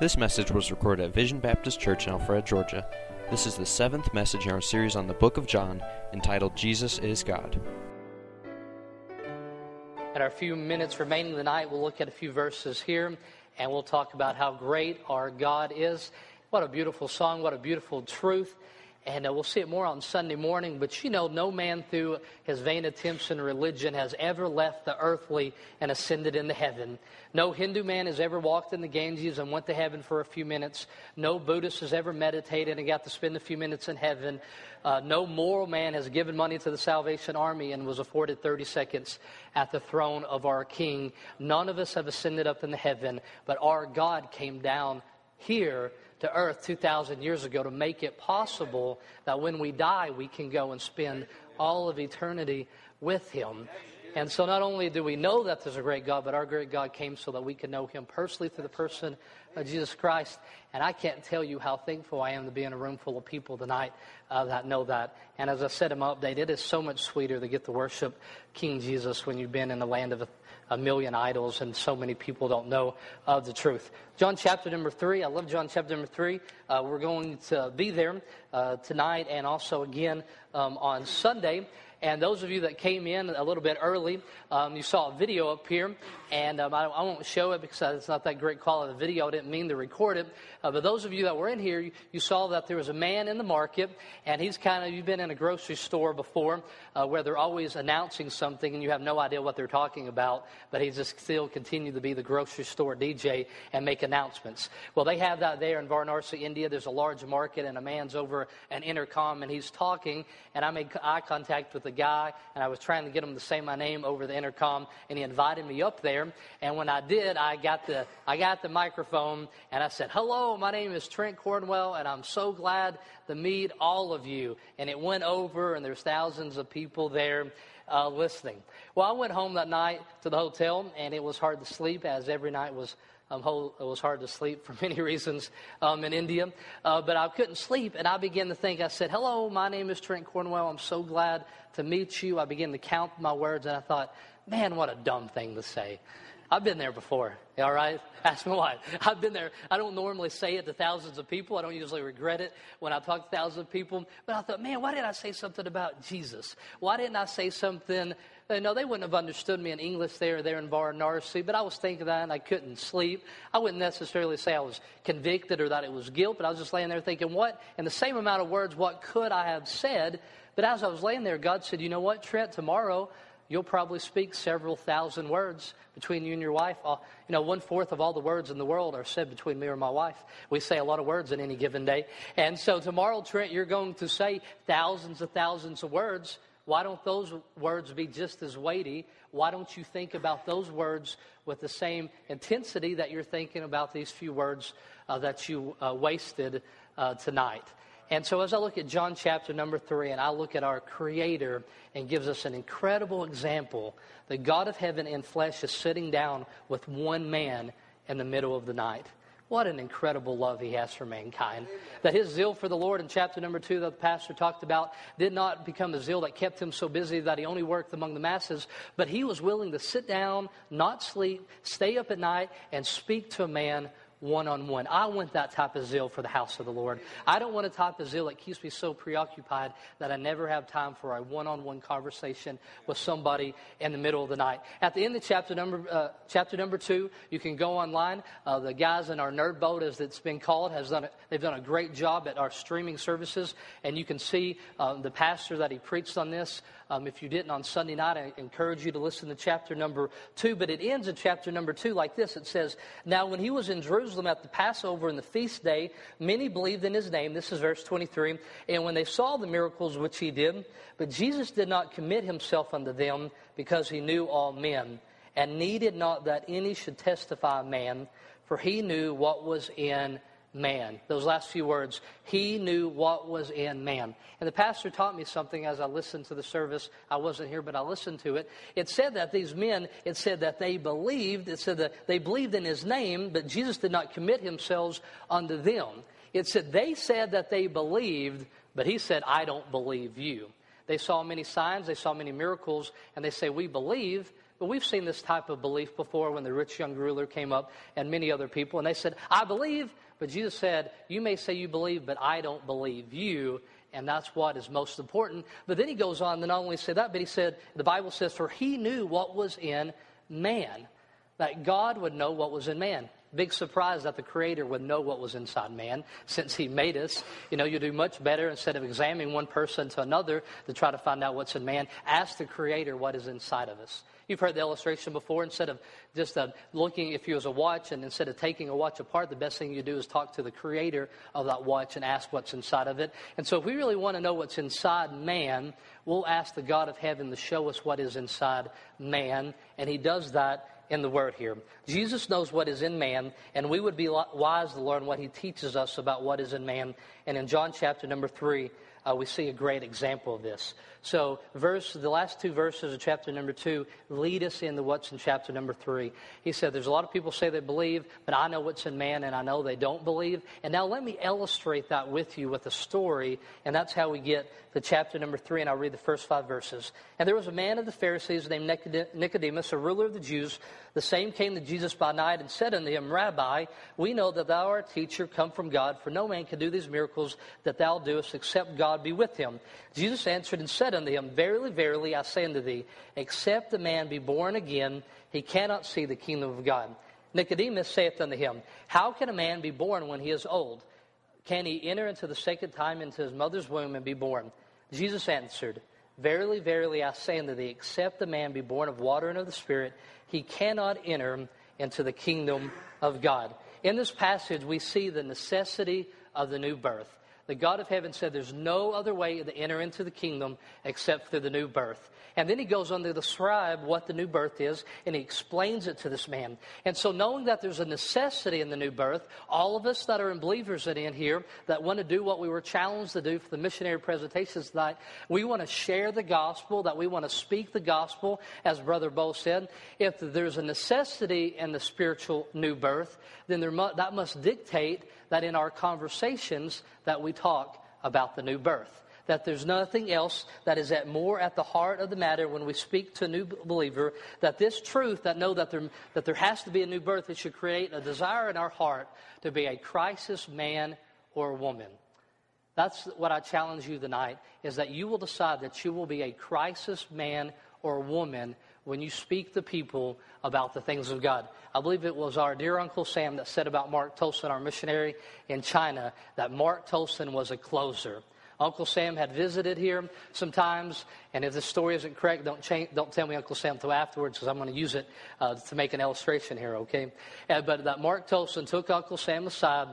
This message was recorded at Vision Baptist Church in Alpharetta, Georgia. This is the 7th message in our series on the book of John, entitled Jesus is God. In our few minutes remaining tonight, we'll look at a few verses here, and we'll talk about how great our God is. What a beautiful song, what a beautiful truth. And we'll see it more on Sunday morning. But you know, no man through his vain attempts in religion has ever left the earthly and ascended into heaven. No Hindu man has ever walked in the Ganges and went to heaven for a few minutes. No Buddhist has ever meditated and got to spend a few minutes in heaven. No moral man has given money to the Salvation Army and was afforded 30 seconds at the throne of our King. None of us have ascended up into heaven, but our God came down here to earth 2,000 years ago to make it possible that when we die, we can go and spend all of eternity with him. And so not only do we know that there's a great God, but our great God came so that we can know him personally through the person of Jesus Christ. And I can't tell you how thankful I am to be in a room full of people tonight that know that. And as I said in my update, it is so much sweeter to get to worship King Jesus when you've been in the land of a million idols and so many people don't know of the truth. John chapter number 3. I love John chapter number 3. We're going to be there tonight and also again on Sunday. And those of you that came in a little bit early, you saw a video up here. And I won't show it because it's not that great quality of video. I didn't mean to record it. But those of you that were in here, you saw that there was a man in the market. And he's you've been in a grocery store before where they're always announcing something and you have no idea what they're talking about. But he's just still continued to be the grocery store DJ and make announcements. Well, they have that there in Varanasi, India. There's a large market and a man's over an intercom and he's talking. And I made eye contact with the guy, and I was trying to get him to say my name over the intercom, and he invited me up there. And when I did, I got the microphone, and I said, "Hello, my name is Trent Cornwell, and I'm so glad to meet all of you." And it went over, and there's thousands of people there listening. Well, I went home that night to the hotel, and it was hard to sleep, as every night was. It was hard to sleep for many reasons in India, but I couldn't sleep, and I began to think. I said, "Hello, my name is Trent Cornwell. I'm so glad to meet you." I began to count my words, and I thought, man, what a dumb thing to say. I've been there before, all right? Ask my wife. I've been there. I don't normally say it to thousands of people. I don't usually regret it when I talk to thousands of people, but I thought, man, why didn't I say something about Jesus? Why didn't I say something? No, they wouldn't have understood me in English there in Varanasi, but I was thinking that and I couldn't sleep. I wouldn't necessarily say I was convicted or that it was guilt, but I was just laying there thinking, what? In the same amount of words, what could I have said? But as I was laying there, God said, you know what, Trent, tomorrow you'll probably speak several thousand words between you and your wife. You know, 1/4 of all the words in the world are said between me and my wife. We say a lot of words in any given day. And so tomorrow, Trent, you're going to say thousands and thousands of words. Why don't those words be just as weighty? Why don't you think about those words with the same intensity that you're thinking about these few words that you wasted tonight? And so as I look at John chapter number 3, and I look at our Creator and gives us an incredible example, the God of heaven in flesh is sitting down with one man in the middle of the night. What an incredible love he has for mankind. That his zeal for the Lord in chapter number 2 that the pastor talked about did not become a zeal that kept him so busy that he only worked among the masses, but he was willing to sit down, not sleep, stay up at night, and speak to a man one-on-one. I want that type of zeal for the house of the Lord. I don't want a type of zeal that keeps me so preoccupied that I never have time for a one-on-one conversation with somebody in the middle of the night. At the end of chapter number 2, you can go online. The guys in our nerd boat, as it's been called, they've done a great job at our streaming services, and you can see the pastor that he preached on this. If you didn't on Sunday night, I encourage you to listen to chapter number 2. But it ends in chapter number 2 like this. It says, "Now when he was in Jerusalem at the Passover and the feast day, many believed in his name." This is verse 23. "And when they saw the miracles which he did, but Jesus did not commit himself unto them, because he knew all men, and needed not that any should testify man, for he knew what was in man." Those last few words, he knew what was in man. And the pastor taught me something as I listened to the service. I wasn't here, but I listened to it. It said that these men, it said that they believed. It said that they believed in his name, but Jesus did not commit himself unto them. It said they said that they believed, but he said, "I don't believe you." They saw many signs. They saw many miracles. And they say, "We believe," But we've seen this type of belief before when the rich young ruler came up and many other people, and they said, I believe. But Jesus said, you may say you believe, but I don't believe you. And that's what is most important. But then he goes on to not only say that, but he said, the Bible says, for he knew what was in man, that God would know what was in man. Big surprise that the Creator would know what was inside man since he made us. You know, you do much better instead of examining one person to another to try to find out what's in man. Ask the Creator what is inside of us. You've heard the illustration before. Instead of just looking, if you was a watch, and instead of taking a watch apart, the best thing you do is talk to the Creator of that watch and ask what's inside of it. And so if we really want to know what's inside man, we'll ask the God of heaven to show us what is inside man. And he does that in the Word here. Jesus knows what is in man, and we would be wise to learn what he teaches us about what is in man. And in John chapter number 3, we see a great example of this. So the last two verses of chapter number 2 lead us into what's in chapter number 3. He said, there's a lot of people say they believe, but I know what's in man, and I know they don't believe. And now let me illustrate that with you with a story, and that's how we get to chapter number 3, and I'll read the first 5 verses. And there was a man of the Pharisees named Nicodemus, a ruler of the Jews. The same came to Jesus by night and said unto him, Rabbi, we know that thou art a teacher come from God, for no man can do these miracles that thou doest except God be with him. Jesus answered and said unto him, Verily, verily, I say unto thee, except a man be born again, he cannot see the kingdom of God. Nicodemus saith unto him, How can a man be born when he is old? Can he enter into the second time into his mother's womb and be born? Jesus answered, Verily, verily, I say unto thee, except a man be born of water and of the Spirit, he cannot enter into the kingdom of God. In this passage, we see the necessity of the new birth. The God of heaven said there's no other way to enter into the kingdom except through the new birth. And then he goes on to describe what the new birth is, and he explains it to this man. And so knowing that there's a necessity in the new birth, all of us that are believers that are in here that want to do what we were challenged to do for the missionary presentations tonight, we want to share the gospel, that we want to speak the gospel, as Brother Bo said. If there's a necessity in the spiritual new birth, then that must dictate that in our conversations that we talk about the new birth, that there's nothing else that is more at the heart of the matter when we speak to a new believer, that this truth, that know that there has to be a new birth, it should create a desire in our heart to be a crisis man or woman. That's what I challenge you tonight, is that you will decide that you will be a crisis man or woman when you speak to people about the things of God. I believe it was our dear Uncle Sam that said about Mark Tolson, our missionary in China, that Mark Tolson was a closer. Uncle Sam had visited here sometimes, and if this story isn't correct, don't tell me Uncle Sam till afterwards, because I'm going to use it to make an illustration here, okay? But that Mark Tolson took Uncle Sam aside,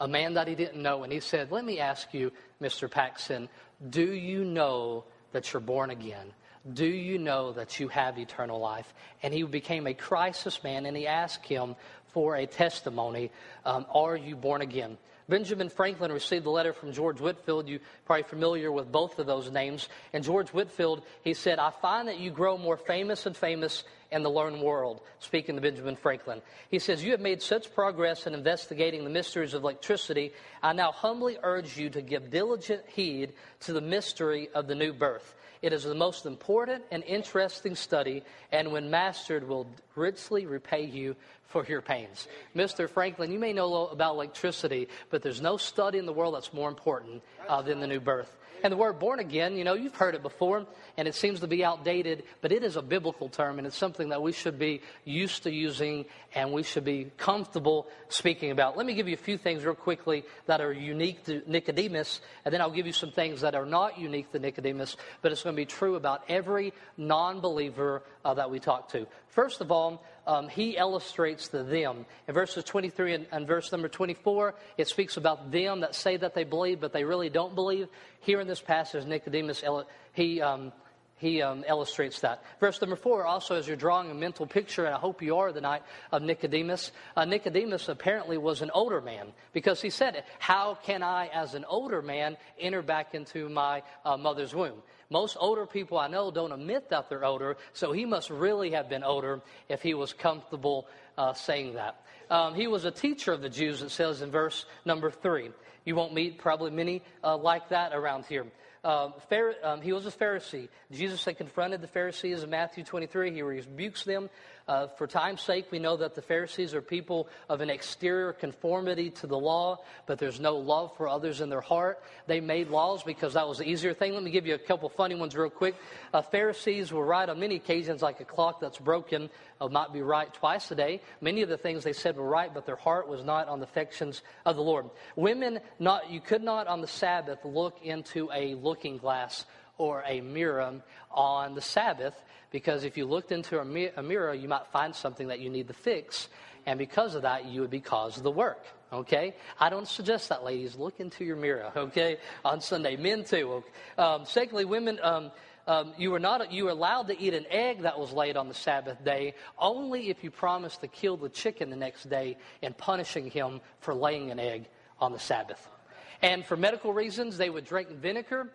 a man that he didn't know, and he said, let me ask you, Mr. Paxson, do you know that you're born again? Do you know that you have eternal life? And he became a crisis man, and he asked him for a testimony. Are you born again? Benjamin Franklin received a letter from George Whitfield. You're probably familiar with both of those names. And George Whitfield, he said, I find that you grow more famous and famous in the learned world, speaking to Benjamin Franklin. He says, you have made such progress in investigating the mysteries of electricity. I now humbly urge you to give diligent heed to the mystery of the new birth. It is the most important and interesting study, and when mastered, will richly repay you for your pains. Mr. Franklin, you may know about electricity, but there's no study in the world that's more important than the new birth. And the word born again, you know, you've heard it before, and it seems to be outdated, but it is a biblical term, and it's something that we should be used to using, and we should be comfortable speaking about. Let me give you a few things real quickly that are unique to Nicodemus, and then I'll give you some things that are not unique to Nicodemus, but it's going to be true about every non-believer that we talk to. First of all, he illustrates the them. In verses 23 and verse number 24, it speaks about them that say that they believe, but they really don't believe. Here in this passage, Nicodemus, he illustrates that. Verse number 4 also, as you're drawing a mental picture, and I hope you are tonight, of Nicodemus. Nicodemus apparently was an older man, because he said, how can I as an older man enter back into my mother's womb? Most older people I know don't admit that they're older, so he must really have been older if he was comfortable saying that. He was a teacher of the Jews, it says in verse number 3. You won't meet probably many like that around here. He was a Pharisee. Jesus had confronted the Pharisees in Matthew 23. He rebukes them. For time's sake, we know that the Pharisees are people of an exterior conformity to the law, but there's no love for others in their heart. They made laws because that was the easier thing. Let me give you a couple funny ones real quick. Pharisees were right on many occasions, like a clock that's broken might be right twice a day. Many of the things they said were right, but their heart was not on the affections of the Lord. Women, you could not on the Sabbath look into a looking glass or a mirror on the Sabbath, because if you looked into a mirror, you might find something that you need to fix, and because of that, you would be caused of the work, okay? I don't suggest that, ladies. Look into your mirror, okay, on Sunday. Men, too. Secondly, women, you were allowed to eat an egg that was laid on the Sabbath day only if you promised to kill the chicken the next day and punishing him for laying an egg on the Sabbath. And for medical reasons, they would drink vinegar.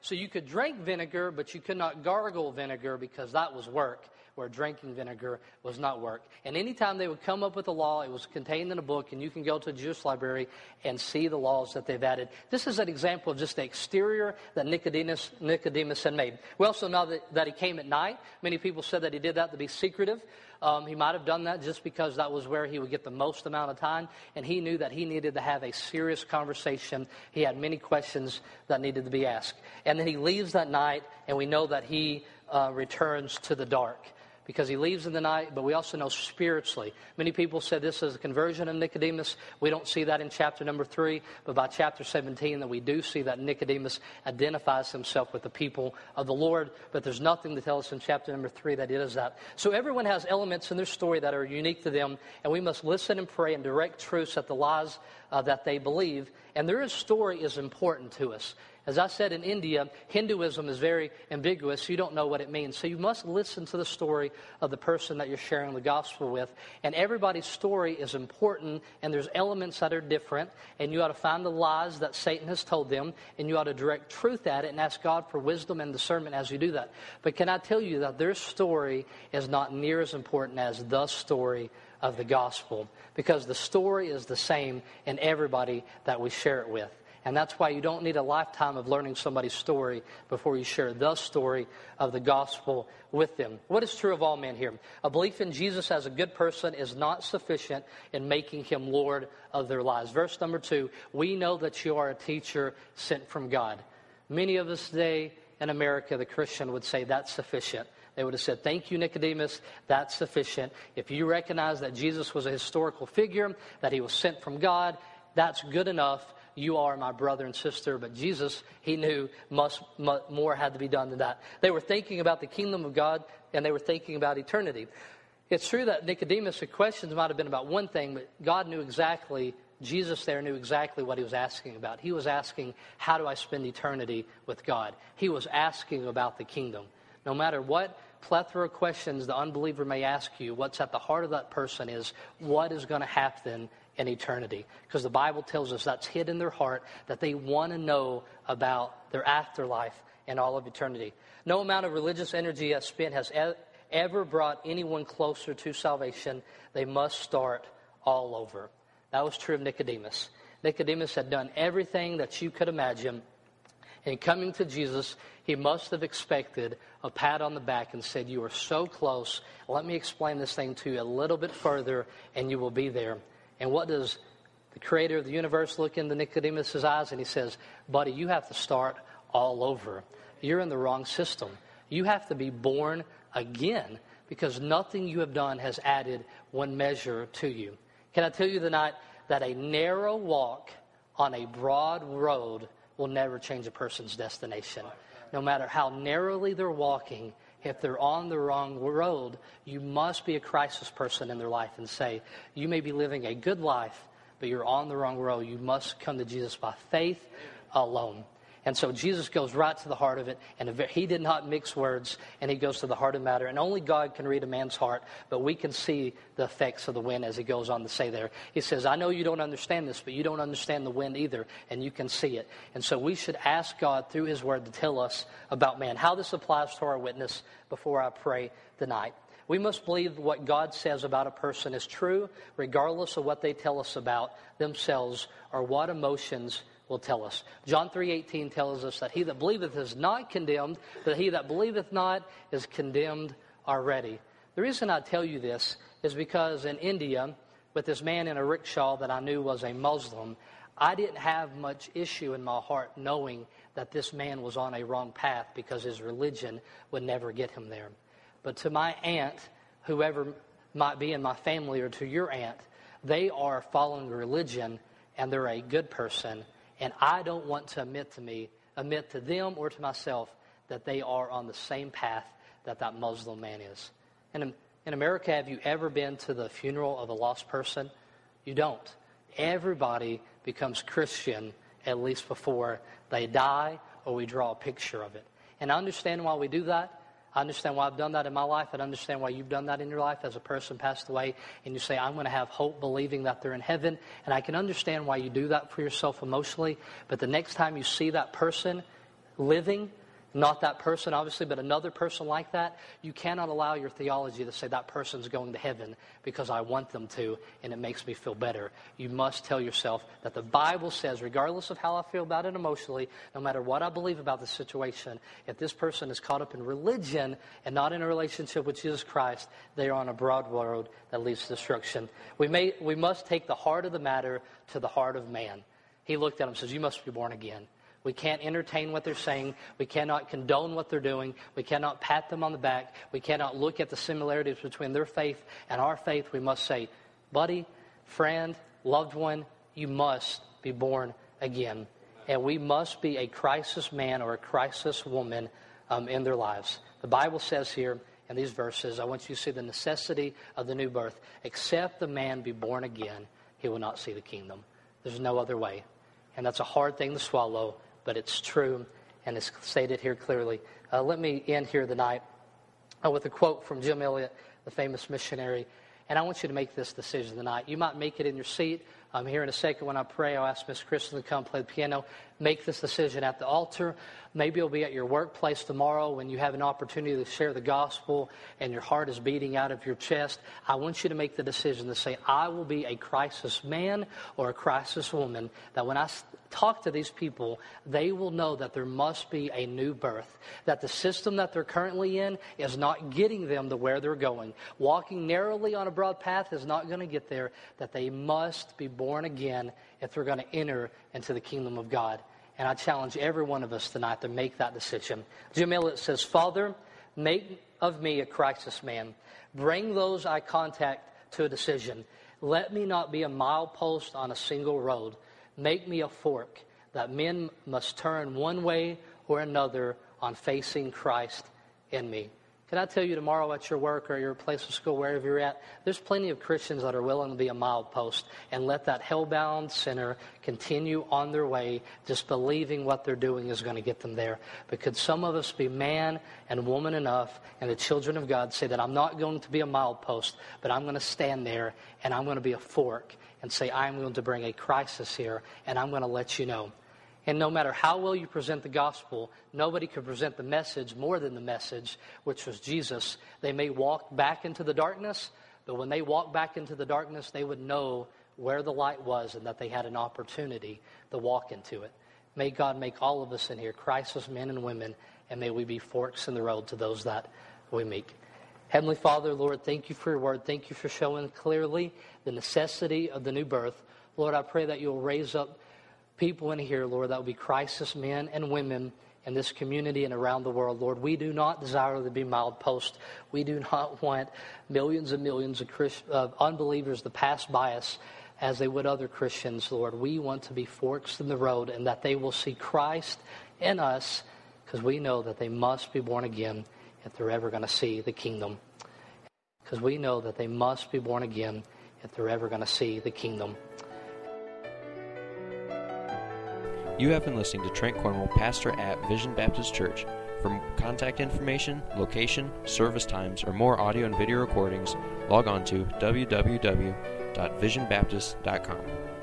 So you could drink vinegar, but you could not gargle vinegar because that was work, where drinking vinegar was not work. And anytime they would come up with a law, it was contained in a book, and you can go to a Jewish library and see the laws that they've added. This is an example of just the exterior that Nicodemus had made. We also know that he came at night. Many people said that he did that to be secretive. He might have done that just because that was where he would get the most amount of time, and he knew that he needed to have a serious conversation. He had many questions that needed to be asked. And then he leaves that night, and we know that he returns to the dark because he leaves in the night, but we also know spiritually. Many people said this is a conversion of Nicodemus. We don't see that in chapter number 3, but by chapter 17 that we do see that Nicodemus identifies himself with the people of the Lord, but there's nothing to tell us in chapter number 3 that it is that. So everyone has elements in their story that are unique to them, and we must listen and pray and direct truths at the lies that they believe, and their story is important to us. As I said, in India, Hinduism is very ambiguous. You don't know what it means. So you must listen to the story of the person that you're sharing the gospel with. And everybody's story is important, and there's elements that are different. And you ought to find the lies that Satan has told them, and you ought to direct truth at it and ask God for wisdom and discernment as you do that. But can I tell you that their story is not near as important as the story of the gospel? Because the story is the same in everybody that we share it with. And that's why you don't need a lifetime of learning somebody's story before you share the story of the gospel with them. What is true of all men here? A belief in Jesus as a good person is not sufficient in making him Lord of their lives. Verse number 2, we know that you are a teacher sent from God. Many of us today in America, the Christian would say that's sufficient. They would have said, thank you, Nicodemus, that's sufficient. If you recognize that Jesus was a historical figure, that he was sent from God, that's good enough. You are my brother and sister, but Jesus, he knew more had to be done than that. They were thinking about the kingdom of God, and they were thinking about eternity. It's true that Nicodemus' questions might have been about one thing, but Jesus there knew exactly what he was asking about. He was asking, how do I spend eternity with God? He was asking about the kingdom. No matter what plethora of questions the unbeliever may ask you, what's at the heart of that person is, what is going to happen in eternity? Because the Bible tells us that's hid in their heart, that they want to know about their afterlife and all of eternity. No amount of religious energy I've spent has ever brought anyone closer to salvation. They must start all over. That was true of Nicodemus. Nicodemus had done everything that you could imagine. In coming to Jesus, he must have expected a pat on the back and said, you are so close. Let me explain this thing to you a little bit further, and you will be there. And what does the creator of the universe look into Nicodemus' eyes? And he says, buddy, you have to start all over. You're in the wrong system. You have to be born again because nothing you have done has added one measure to you. Can I tell you tonight that a narrow walk on a broad road will never change a person's destination? No matter how narrowly they're walking, if they're on the wrong road, you must be a crisis person in their life and say, you may be living a good life, but you're on the wrong road. You must come to Jesus by faith alone. And so Jesus goes right to the heart of it, and he did not mix words, and he goes to the heart of matter. And only God can read a man's heart, but we can see the effects of the wind as he goes on to say there. He says, I know you don't understand this, but you don't understand the wind either, and you can see it. And so we should ask God through his word to tell us about man, how this applies to our witness before I pray tonight. We must believe what God says about a person is true, regardless of what they tell us about themselves or what emotions will tell us. John 3:18 tells us that he that believeth is not condemned, but he that believeth not is condemned already. The reason I tell you this is because in India, with this man in a rickshaw that I knew was a Muslim, I didn't have much issue in my heart knowing that this man was on a wrong path because his religion would never get him there. But to my aunt, whoever might be in my family, or to your aunt, they are following religion and they're a good person. And I don't want to admit to them or to myself that they are on the same path that Muslim man is. And in America, have you ever been to the funeral of a lost person? You don't. Everybody becomes Christian, at least before they die, or we draw a picture of it. And I understand why we do that. I understand why I've done that in my life. I understand why you've done that in your life as a person passed away. And you say, I'm going to have hope believing that they're in heaven. And I can understand why you do that for yourself emotionally. But the next time you see that person living, not that person obviously, but another person like that, you cannot allow your theology to say that person's going to heaven because I want them to and it makes me feel better. You must tell yourself that the Bible says, regardless of how I feel about it emotionally, no matter what I believe about the situation, if this person is caught up in religion and not in a relationship with Jesus Christ, they are on a broad road that leads to destruction. We must take the heart of the matter to the heart of man. He looked at him and says, you must be born again. We can't entertain what they're saying. We cannot condone what they're doing. We cannot pat them on the back. We cannot look at the similarities between their faith and our faith. We must say, buddy, friend, loved one, you must be born again. And we must be a crisis man or a crisis woman in their lives. The Bible says here in these verses, I want you to see the necessity of the new birth. Except the man be born again, he will not see the kingdom. There's no other way. And that's a hard thing to swallow. But it's true, and it's stated here clearly. Let me end here tonight with a quote from Jim Elliott, the famous missionary. And I want you to make this decision tonight. You might make it in your seat. I'm here in a second when I pray. I'll ask Miss Kristen to come play the piano. Make this decision at the altar. Maybe you'll be at your workplace tomorrow when you have an opportunity to share the gospel and your heart is beating out of your chest. I want you to make the decision to say, I will be a crisis man or a crisis woman, that when I talk to these people, they will know that there must be a new birth, that the system that they're currently in is not getting them to where they're going. Walking narrowly on a broad path is not going to get there, that they must be born again if they're going to enter into the kingdom of God. And I challenge every one of us tonight to make that decision. Jim Elliott says, Father, make of me a crisis man. Bring those I contact to a decision. Let me not be a milepost on a single road. Make me a fork that men must turn one way or another on facing Christ in me. Can I tell you tomorrow at your work or your place of school, wherever you're at, there's plenty of Christians that are willing to be a milepost and let that hellbound sinner continue on their way, just believing what they're doing is going to get them there. But could some of us be man and woman enough and the children of God say that I'm not going to be a milepost, but I'm going to stand there and I'm going to be a fork and say I'm going to bring a crisis here and I'm going to let you know. And no matter how well you present the gospel, nobody could present the message more than the message, which was Jesus. They may walk back into the darkness, but when they walk back into the darkness, they would know where the light was and that they had an opportunity to walk into it. May God make all of us in here crisis men and women, and may we be forks in the road to those that we meet. Heavenly Father, Lord, thank you for your word. Thank you for showing clearly the necessity of the new birth. Lord, I pray that you'll raise up people in here, Lord, that will be crisis men and women in this community and around the world. Lord, we do not desire to be mileposts. We do not want millions and millions of unbelievers to pass by us as they would other Christians, Lord. We want to be forks in the road and that they will see Christ in us because we know that they must be born again if they're ever going to see the kingdom. Because we know that they must be born again if they're ever going to see the kingdom. You have been listening to Trent Cornwell, pastor at Vision Baptist Church. For contact information, location, service times, or more audio and video recordings, log on to www.visionbaptist.com.